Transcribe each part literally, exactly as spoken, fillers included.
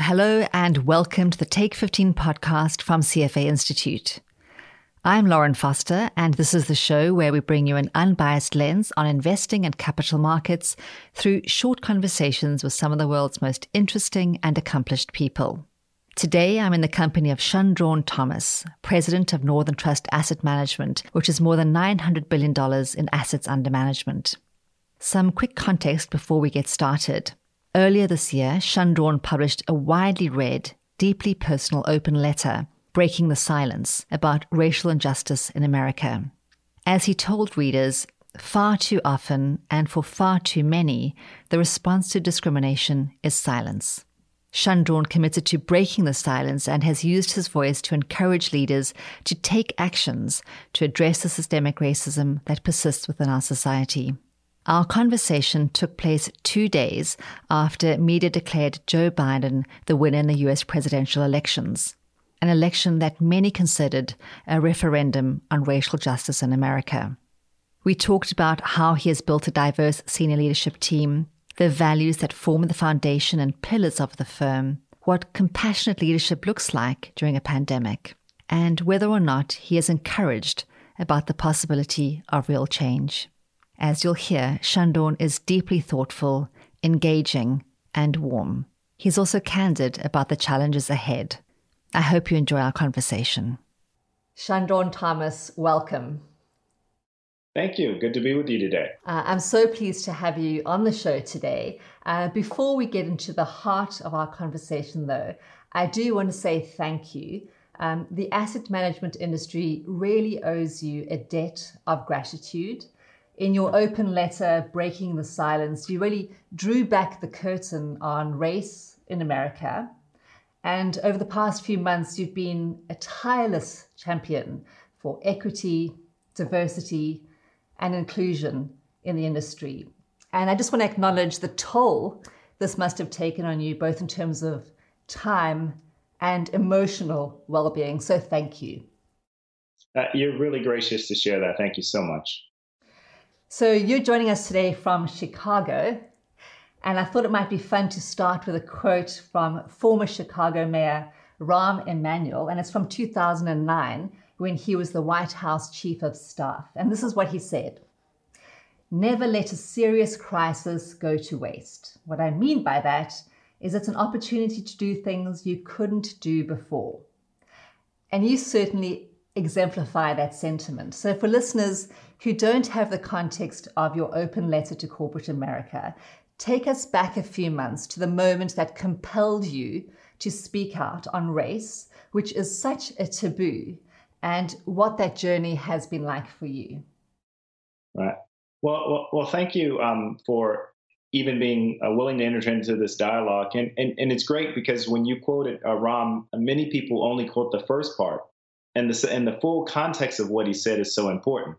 Hello and welcome to the Take fifteen podcast from C F A Institute. I'm Lauren Foster, and this is the show where we bring you an unbiased lens on investing and capital markets through short conversations with some of the world's most interesting and accomplished people. Today, I'm in the company of Shundrawn Thomas, president of Northern Trust Asset Management, which is more than nine hundred billion dollars in assets under management. Some quick context before we get started. Earlier this year, Shundrawn published a widely read, deeply personal open letter, Breaking the Silence, about racial injustice in America. As he told readers, far too often and for far too many, the response to discrimination is silence. Shundrawn committed to breaking the silence and has used his voice to encourage leaders to take actions to address the systemic racism that persists within our society. Our conversation took place two days after media declared Joe Biden the winner in the U S presidential elections, an election that many considered a referendum on racial justice in America. We talked about how he has built a diverse senior leadership team, the values that form the foundation and pillars of the firm, what compassionate leadership looks like during a pandemic, and whether or not he is encouraged about the possibility of real change. As you'll hear, Shundrawn is deeply thoughtful, engaging, and warm. He's also candid about the challenges ahead. I hope you enjoy our conversation. Shundrawn Thomas, welcome. Thank you. Good to be with you today. Uh, I'm so pleased to have you on the show today. Uh, before we get into the heart of our conversation, though, I do want to say thank you. Um, the asset management industry really owes you a debt of gratitude. In your open letter, Breaking the Silence, you really drew back the curtain on race in America. And over the past few months, you've been a tireless champion for equity, diversity, and inclusion in the industry. And I just want to acknowledge the toll this must have taken on you, both in terms of time and emotional well-being. So thank you. Uh, you're really gracious to share that. Thank you so much. So you're joining us today from Chicago, and I thought it might be fun to start with a quote from former Chicago Mayor Rahm Emanuel, and it's from two thousand nine when he was the White House Chief of Staff. And this is what he said: "Never let a serious crisis go to waste. What I mean by that is it's an opportunity to do things you couldn't do before." And you certainly exemplify that sentiment. So for listeners who don't have the context of your open letter to corporate America, take us back a few months to the moment that compelled you to speak out on race, which is such a taboo, and what that journey has been like for you. Right. Well, well, well thank you um, for even being uh, willing to enter into this dialogue. And, and, and it's great because when you quoted uh, Rahm, many people only quote the first part. And the, and the full context of what he said is so important,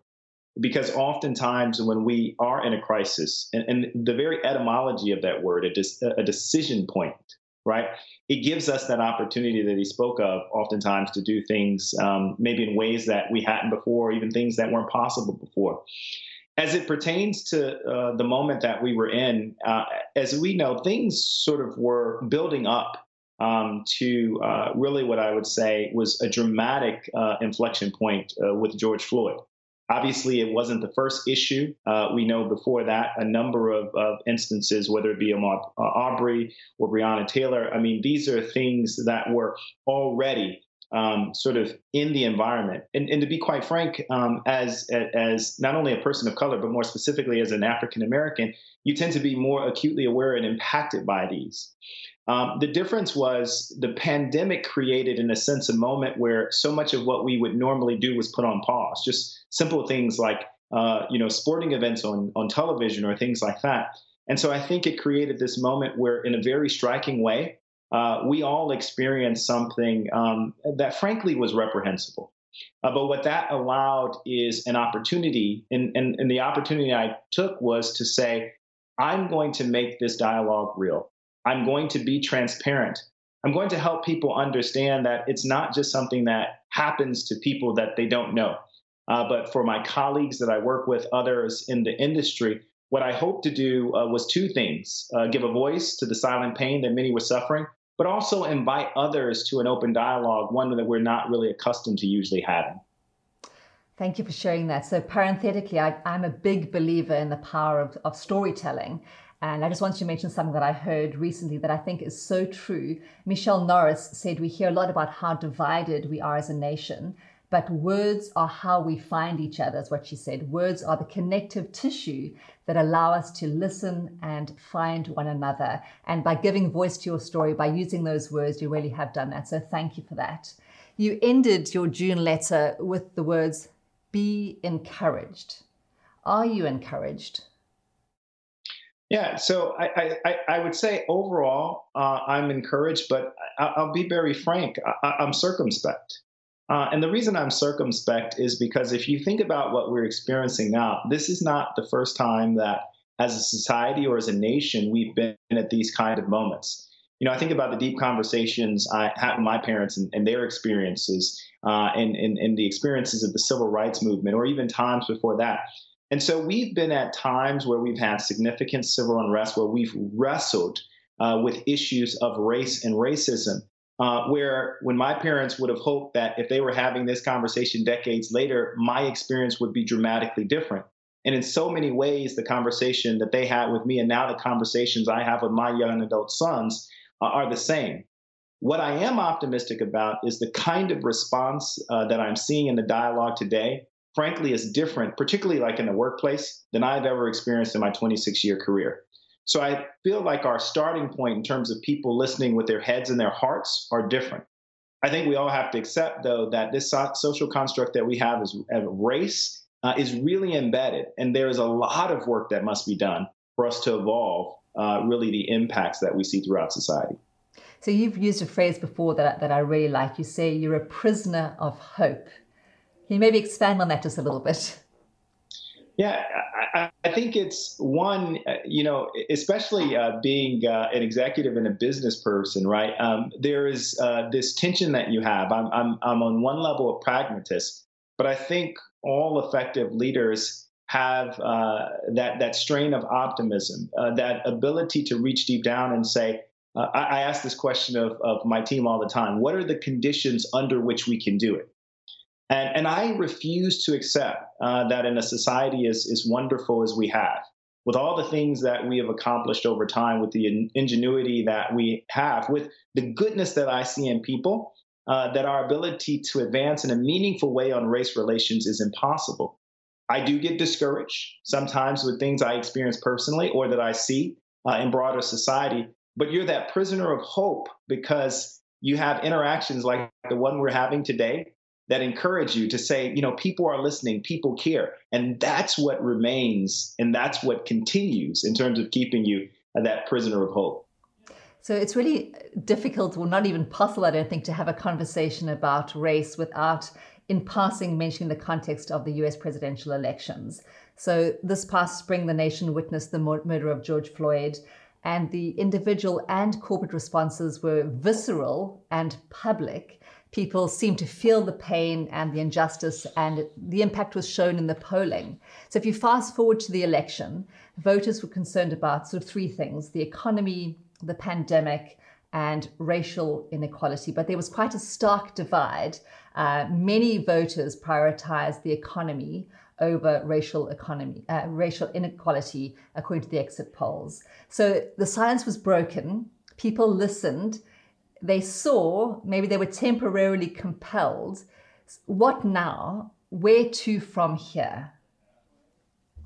because oftentimes when we are in a crisis, and, and the very etymology of that word, a, dis, a decision point, right? It gives us that opportunity that he spoke of oftentimes to do things um, maybe in ways that we hadn't before, even things that weren't possible before. As it pertains to uh, the moment that we were in, uh, as we know, things sort of were building up Um, to uh, really what I would say was a dramatic uh, inflection point uh, with George Floyd. Obviously, it wasn't the first issue. Uh, we know before that a number of, of instances, whether it be Ahmaud Arbery or Breonna Taylor. I mean, these are things that were already um, sort of in the environment. And, and to be quite frank, um, as as not only a person of color, but more specifically as an African American, you tend to be more acutely aware and impacted by these. Um, the difference was the pandemic created, in a sense, a moment where so much of what we would normally do was put on pause. Just simple things like, uh, you know, sporting events on, on television or things like that. And so I think it created this moment where, in a very striking way, uh, we all experienced something um, that frankly was reprehensible. Uh, but what that allowed is an opportunity, and, and, and the opportunity I took was to say, I'm going to make this dialogue real. I'm going to be transparent. I'm going to help people understand that it's not just something that happens to people that they don't know. Uh, but for my colleagues that I work with, others in the industry, what I hope to do uh, was two things, uh, give a voice to the silent pain that many were suffering, but also invite others to an open dialogue, one that we're not really accustomed to usually having. Thank you for sharing that. So parenthetically, I, I'm a big believer in the power of, of storytelling. And I just wanted to mention something that I heard recently that I think is so true. Michelle Norris said, we hear a lot about how divided we are as a nation, but words are how we find each other, is what she said. Words are the connective tissue that allow us to listen and find one another. And by giving voice to your story, by using those words, you really have done that. So thank you for that. You ended your June letter with the words, be encouraged. Are you encouraged? Yeah, so I, I, I would say overall, uh, I'm encouraged, but I, I'll be very frank, I, I'm circumspect. Uh, and the reason I'm circumspect is because if you think about what we're experiencing now, this is not the first time that as a society or as a nation, we've been at these kind of moments. You know, I think about the deep conversations I had with my parents and, and their experiences uh, and, and, and the experiences of the civil rights movement or even times before that. And so we've been at times where we've had significant civil unrest, where we've wrestled uh, with issues of race and racism. Uh, where when my parents would have hoped that if they were having this conversation decades later, my experience would be dramatically different. And in so many ways, the conversation that they had with me and now the conversations I have with my young adult sons uh, are the same. What I am optimistic about is the kind of response uh, that I'm seeing in the dialogue today, frankly, is different, particularly like in the workplace, than I've ever experienced in my twenty-six year career. So I feel like our starting point in terms of people listening with their heads and their hearts are different. I think we all have to accept, though, that this social construct that we have as a race uh, is really embedded, and there is a lot of work that must be done for us to evolve uh, really the impacts that we see throughout society. So you've used a phrase before that, that I really like. You say you're a prisoner of hope. Can you maybe expand on that just a little bit? Yeah, I, I think it's one, you know, especially uh, being uh, an executive and a business person, right? Um, there is uh, this tension that you have. I'm, I'm, I'm on one level a pragmatist, but I think all effective leaders have uh, that that strain of optimism, uh, that ability to reach deep down and say, uh, I, I ask this question of, of my team all the time, what are the conditions under which we can do it? And, and I refuse to accept uh, that in a society as, as wonderful as we have, with all the things that we have accomplished over time, with the in, ingenuity that we have, with the goodness that I see in people, uh, that our ability to advance in a meaningful way on race relations is impossible. I do get discouraged sometimes with things I experience personally or that I see uh, in broader society, but you're that prisoner of hope because you have interactions like the one we're having today that encourage you to say, you know, people are listening, people care. And that's what remains, and that's what continues in terms of keeping you that prisoner of hope. So it's really difficult, or not even possible, I don't think, to have a conversation about race without, in passing, mentioning the context of the U S presidential elections. So this past spring, the nation witnessed the murder of George Floyd, and the individual and corporate responses were visceral and public. People seemed to feel the pain and the injustice, and the impact was shown in the polling. So if you fast forward to the election, voters were concerned about sort of three things: the economy, the pandemic, and racial inequality. But there was quite a stark divide. Uh, many voters prioritized the economy over racial economy, uh, racial inequality, according to the exit polls. So the silence was broken. People listened. They saw, maybe they were temporarily compelled. What now? Where to from here?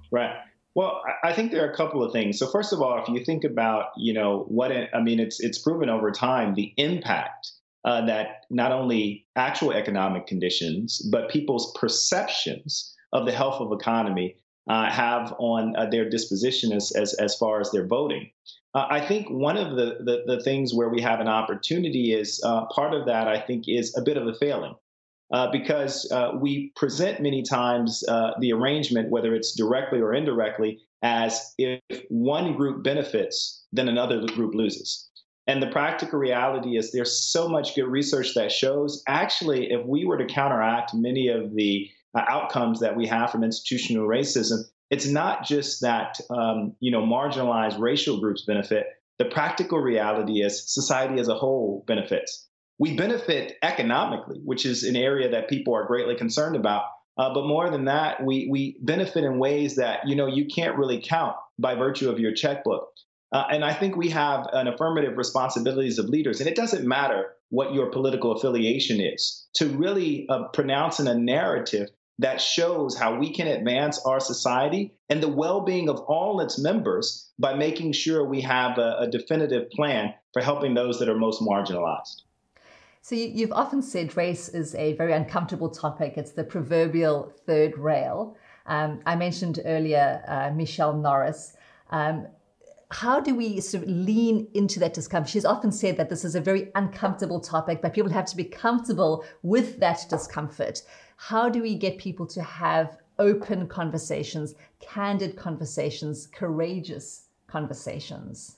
Right. Well, I think there are a couple of things. So first of all, if you think about, you know, what it, I mean, it's it's proven over time, the impact uh, that not only actual economic conditions, but people's perceptions of the health of economy uh, have on uh, their disposition as, as, as far as their voting. Uh, I think one of the, the, the things where we have an opportunity is uh, part of that, I think, is a bit of a failing. Uh, because uh, we present many times uh, the arrangement, whether it's directly or indirectly, as if one group benefits, then another group loses. And the practical reality is there's so much good research that shows, actually, if we were to counteract many of the uh, outcomes that we have from institutional racism, it's not just that um, you know marginalized racial groups benefit. The practical reality is society as a whole benefits. We benefit economically, which is an area that people are greatly concerned about. Uh, but more than that, we we benefit in ways that you know you can't really count by virtue of your checkbook. Uh, and I think we have an affirmative responsibilities of leaders, and it doesn't matter what your political affiliation is, to really uh, pronounce in a narrative that shows how we can advance our society and the well-being of all its members by making sure we have a, a definitive plan for helping those that are most marginalized. So you, you've often said race is a very uncomfortable topic. It's the proverbial third rail. Um, I mentioned earlier uh, Michelle Norris. Um, how do we sort of lean into that discomfort? She's often said that this is a very uncomfortable topic, but people have to be comfortable with that discomfort. How do we get people to have open conversations, candid conversations, courageous conversations?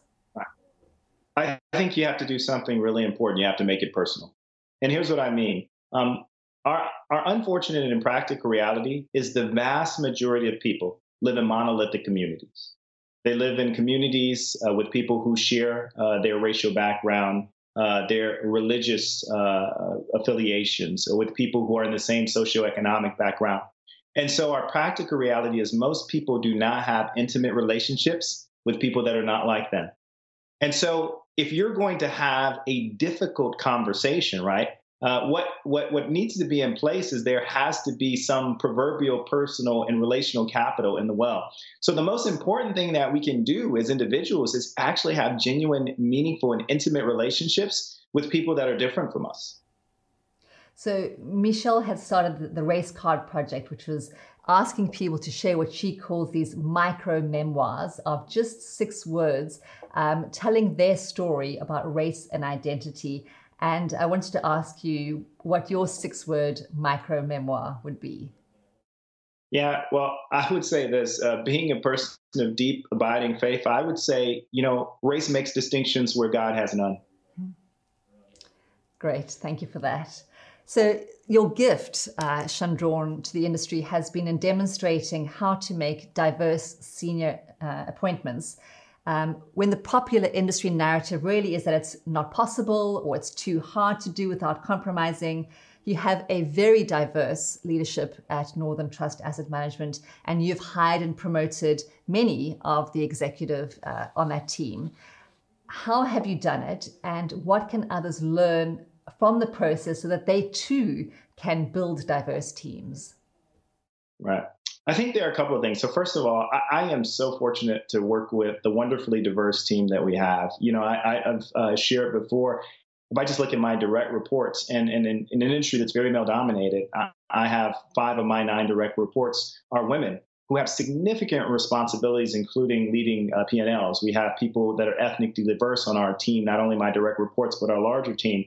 I think you have to do something really important. You have to make it personal. And here's what I mean. Um, our, our unfortunate and practical reality is the vast majority of people live in monolithic communities. They live in communities uh, with people who share uh, their racial background, uh, their religious uh, affiliations, or with people who are in the same socioeconomic background. And so our practical reality is most people do not have intimate relationships with people that are not like them. And so if you're going to have a difficult conversation, right, uh, what, what what needs to be in place is there has to be some proverbial personal and relational capital in the well. So the most important thing that we can do as individuals is actually have genuine, meaningful, and intimate relationships with people that are different from us. So Michelle had started the Race Card Project, which was asking people to share what she calls these micro memoirs of just six words, um, telling their story about race and identity. And I wanted to ask you what your six word micro memoir would be. Yeah, well, I would say this, uh, being a person of deep abiding faith, I would say, you know, race makes distinctions where God has none. Great. Thank you for that. So your gift, uh, Shundrawn, to the industry has been in demonstrating how to make diverse senior uh, appointments um, when the popular industry narrative really is that it's not possible or it's too hard to do without compromising. You have a very diverse leadership at Northern Trust Asset Management, and you've hired and promoted many of the executive uh, on that team. How have you done it, and what can others learn from the process so that they too can build diverse teams? Right. I think there are a couple of things. So first of all, I, I am so fortunate to work with the wonderfully diverse team that we have. You know, I, I've uh, shared before, if I just look at my direct reports and, and in, in an industry that's very male dominated, I, I have five of my nine direct reports are women who have significant responsibilities, including leading uh, P and Ls. We have people that are ethnically diverse on our team, not only my direct reports, but our larger team.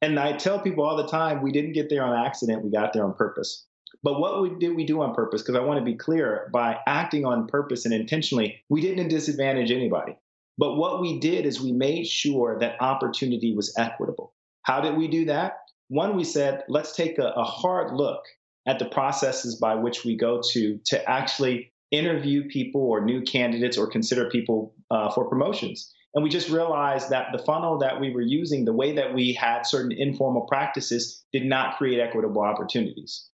And I tell people all the time, we didn't get there on accident, we got there on purpose. But what we, did we do on purpose? Because I want to be clear, by acting on purpose and intentionally, we didn't disadvantage anybody. But what we did is we made sure that opportunity was equitable. How did we do that? One, we said, let's take a, a hard look at the processes by which we go to to actually interview people or new candidates or consider people uh, for promotions. And we just realized that the funnel that we were using, the way that we had certain informal practices, did not create equitable opportunities.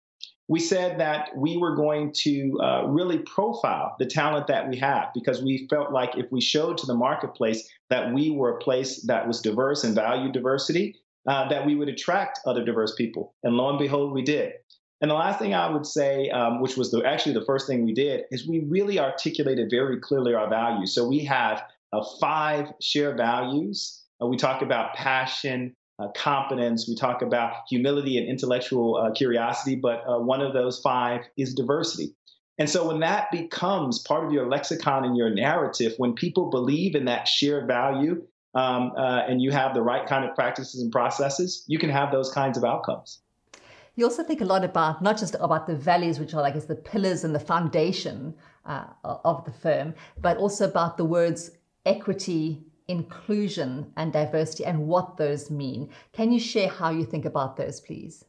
We said that we were going to uh, really profile the talent that we have, because we felt like if we showed to the marketplace that we were a place that was diverse and valued diversity, uh, that we would attract other diverse people. And lo and behold, we did. And the last thing I would say, um, which was the, actually the first thing we did, is we really articulated very clearly our values. So we have uh, five shared values. Uh, we talk about passion, uh, competence. We talk about humility and intellectual uh, curiosity. But uh, one of those five is diversity. And so when that becomes part of your lexicon and your narrative, when people believe in that sheer value um, uh, and you have the right kind of practices and processes, you can have those kinds of outcomes. You also think a lot about, not just about the values, which are, I guess, the pillars and the foundation uh, of the firm, but also about the words equity, inclusion, and diversity and what those mean. Can you share how you think about those, please?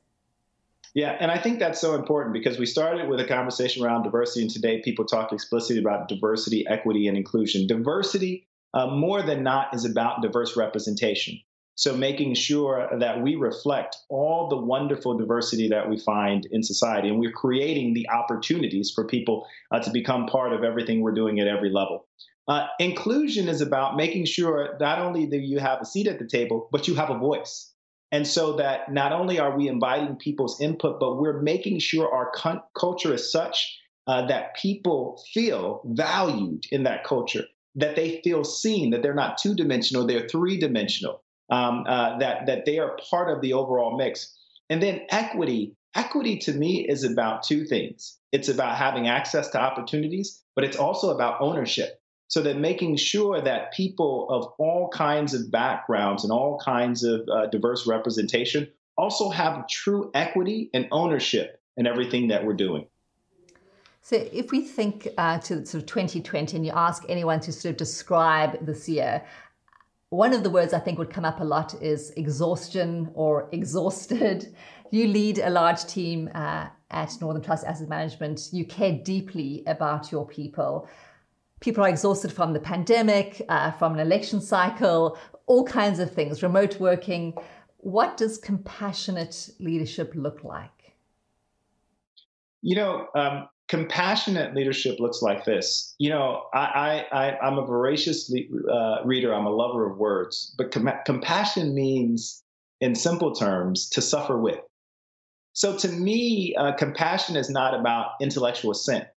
Yeah, and I think that's so important because we started with a conversation around diversity, and today people talk explicitly about diversity, equity, and inclusion. Diversity, uh, more than not, is about diverse representation. So making sure that we reflect all the wonderful diversity that we find in society, and we're creating the opportunities for people uh, to become part of everything we're doing at every level. Uh, inclusion is about making sure not only that you have a seat at the table, but you have a voice. And so that not only are we inviting people's input, but we're making sure our con- culture is such uh, that people feel valued in that culture, that they feel seen, that they're not two-dimensional, they're three-dimensional, um, uh, that, that they are part of the overall mix. And then equity. Equity to me is about two things. It's about having access to opportunities, but it's also about ownership. So that making sure that people of all kinds of backgrounds and all kinds of uh, diverse representation also have true equity and ownership in everything that we're doing. So if we think uh, to sort of twenty twenty and you ask anyone to sort of describe this year, one of the words I think would come up a lot is exhaustion or exhausted. You lead a large team uh, at Northern Trust Asset Management. You care deeply about your people. People are exhausted from the pandemic, uh, from an election cycle, all kinds of things, remote working. What does compassionate leadership look like? You know, um, compassionate leadership looks like this. You know, I, I, I, I'm a voracious le- uh, reader. I'm a lover of words. But com- compassion means, in simple terms, to suffer with. So to me, uh, compassion is not about intellectual assent.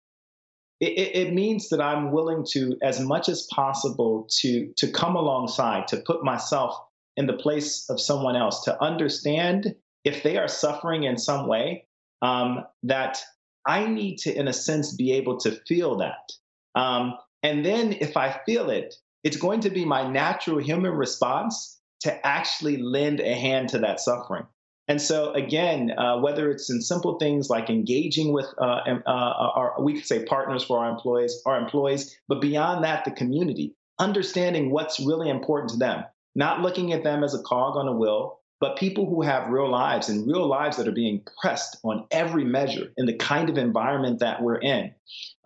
It, it means that I'm willing to, as much as possible, to, to come alongside, to put myself in the place of someone else, to understand if they are suffering in some way, um, that I need to, in a sense, be able to feel that. Um, and then if I feel it, it's going to be my natural human response to actually lend a hand to that suffering. And so, again, uh, whether it's in simple things like engaging with uh, uh, our, we could say partners for our employees, our employees, but beyond that, the community, understanding what's really important to them, not looking at them as a cog on a wheel, but people who have real lives and real lives that are being pressed on every measure in the kind of environment that we're in.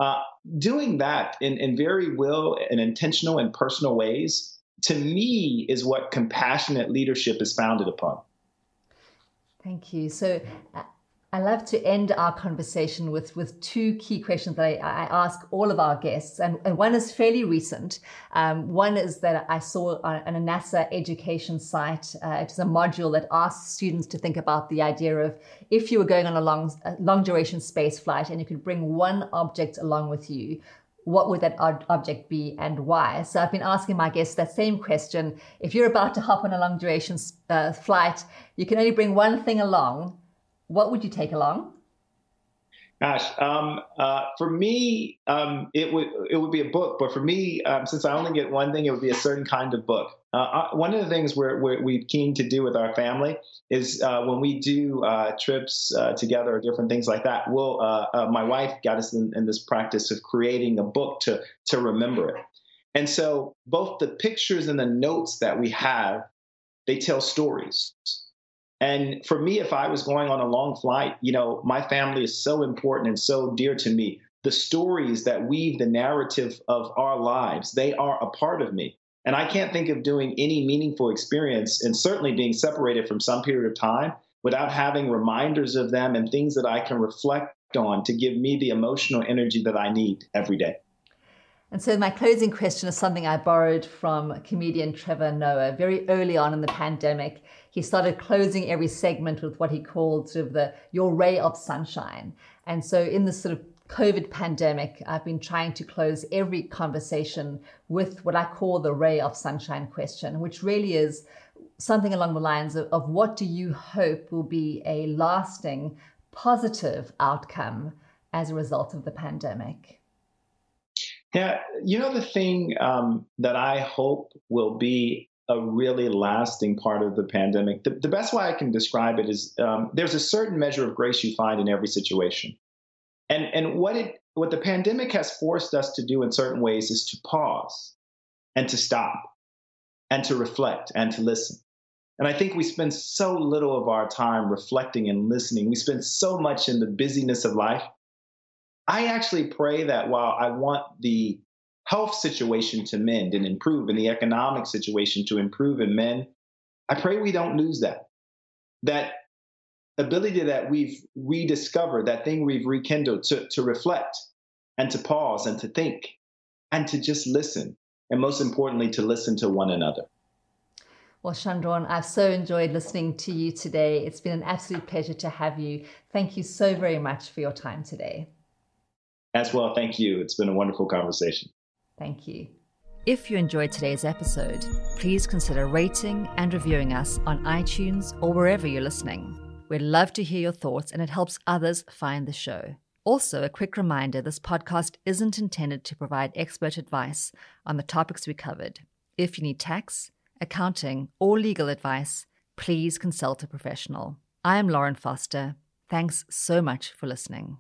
Uh, doing that in, in very real and intentional and personal ways, to me, is what compassionate leadership is founded upon. Thank you. So uh, I love to end our conversation with, with two key questions that I, I ask all of our guests. And, and one is fairly recent. Um, one is that I saw on a NASA education site. Uh, it is a module that asks students to think about the idea of if you were going on a long, a long duration space flight and you could bring one object along with you, what would that ob- object be and why? So I've been asking my guests that same question. If you're about to hop on a long duration uh, flight, you can only bring one thing along. What would you take along? Gosh, um, uh, for me, um, it would it would be a book. But for me, um, since I only get one thing, it would be a certain kind of book. Uh, one of the things we're, we're, we're keen to do with our family is uh, when we do uh, trips uh, together or different things like that, we'll, uh, uh, my wife got us in, in this practice of creating a book to, to remember it. And so both the pictures and the notes that we have, they tell stories. And for me, if I was going on a long flight, you know, my family is so important and so dear to me. The stories that weave the narrative of our lives, they are a part of me. And I can't think of doing any meaningful experience and certainly being separated from some period of time without having reminders of them and things that I can reflect on to give me the emotional energy that I need every day. And so my closing question is something I borrowed from comedian Trevor Noah. Very early on in the pandemic, he started closing every segment with what he called sort of the your ray of sunshine. And so in this sort of COVID pandemic, I've been trying to close every conversation with what I call the ray of sunshine question, which really is something along the lines of, of what do you hope will be a lasting positive outcome as a result of the pandemic? Yeah, you know, the thing um, that I hope will be a really lasting part of the pandemic, the, the best way I can describe it is um, there's a certain measure of grace you find in every situation. And and what it what the pandemic has forced us to do in certain ways is to pause and to stop and to reflect and to listen. And I think we spend so little of our time reflecting and listening. We spend so much in the busyness of life. I actually pray that while I want the health situation to mend and improve and the economic situation to improve and mend, I pray we don't lose that. That ability that we've rediscovered, that thing we've rekindled to, to reflect and to pause and to think and to just listen. And most importantly, to listen to one another. Well, Shundrawn, I've so enjoyed listening to you today. It's been an absolute pleasure to have you. Thank you so very much for your time today. As well, thank you. It's been a wonderful conversation. Thank you. If you enjoyed today's episode, please consider rating and reviewing us on iTunes or wherever you're listening. We'd love to hear your thoughts, and it helps others find the show. Also, a quick reminder, this podcast isn't intended to provide expert advice on the topics we covered. If you need tax, accounting, or legal advice, please consult a professional. I am Lauren Foster. Thanks so much for listening.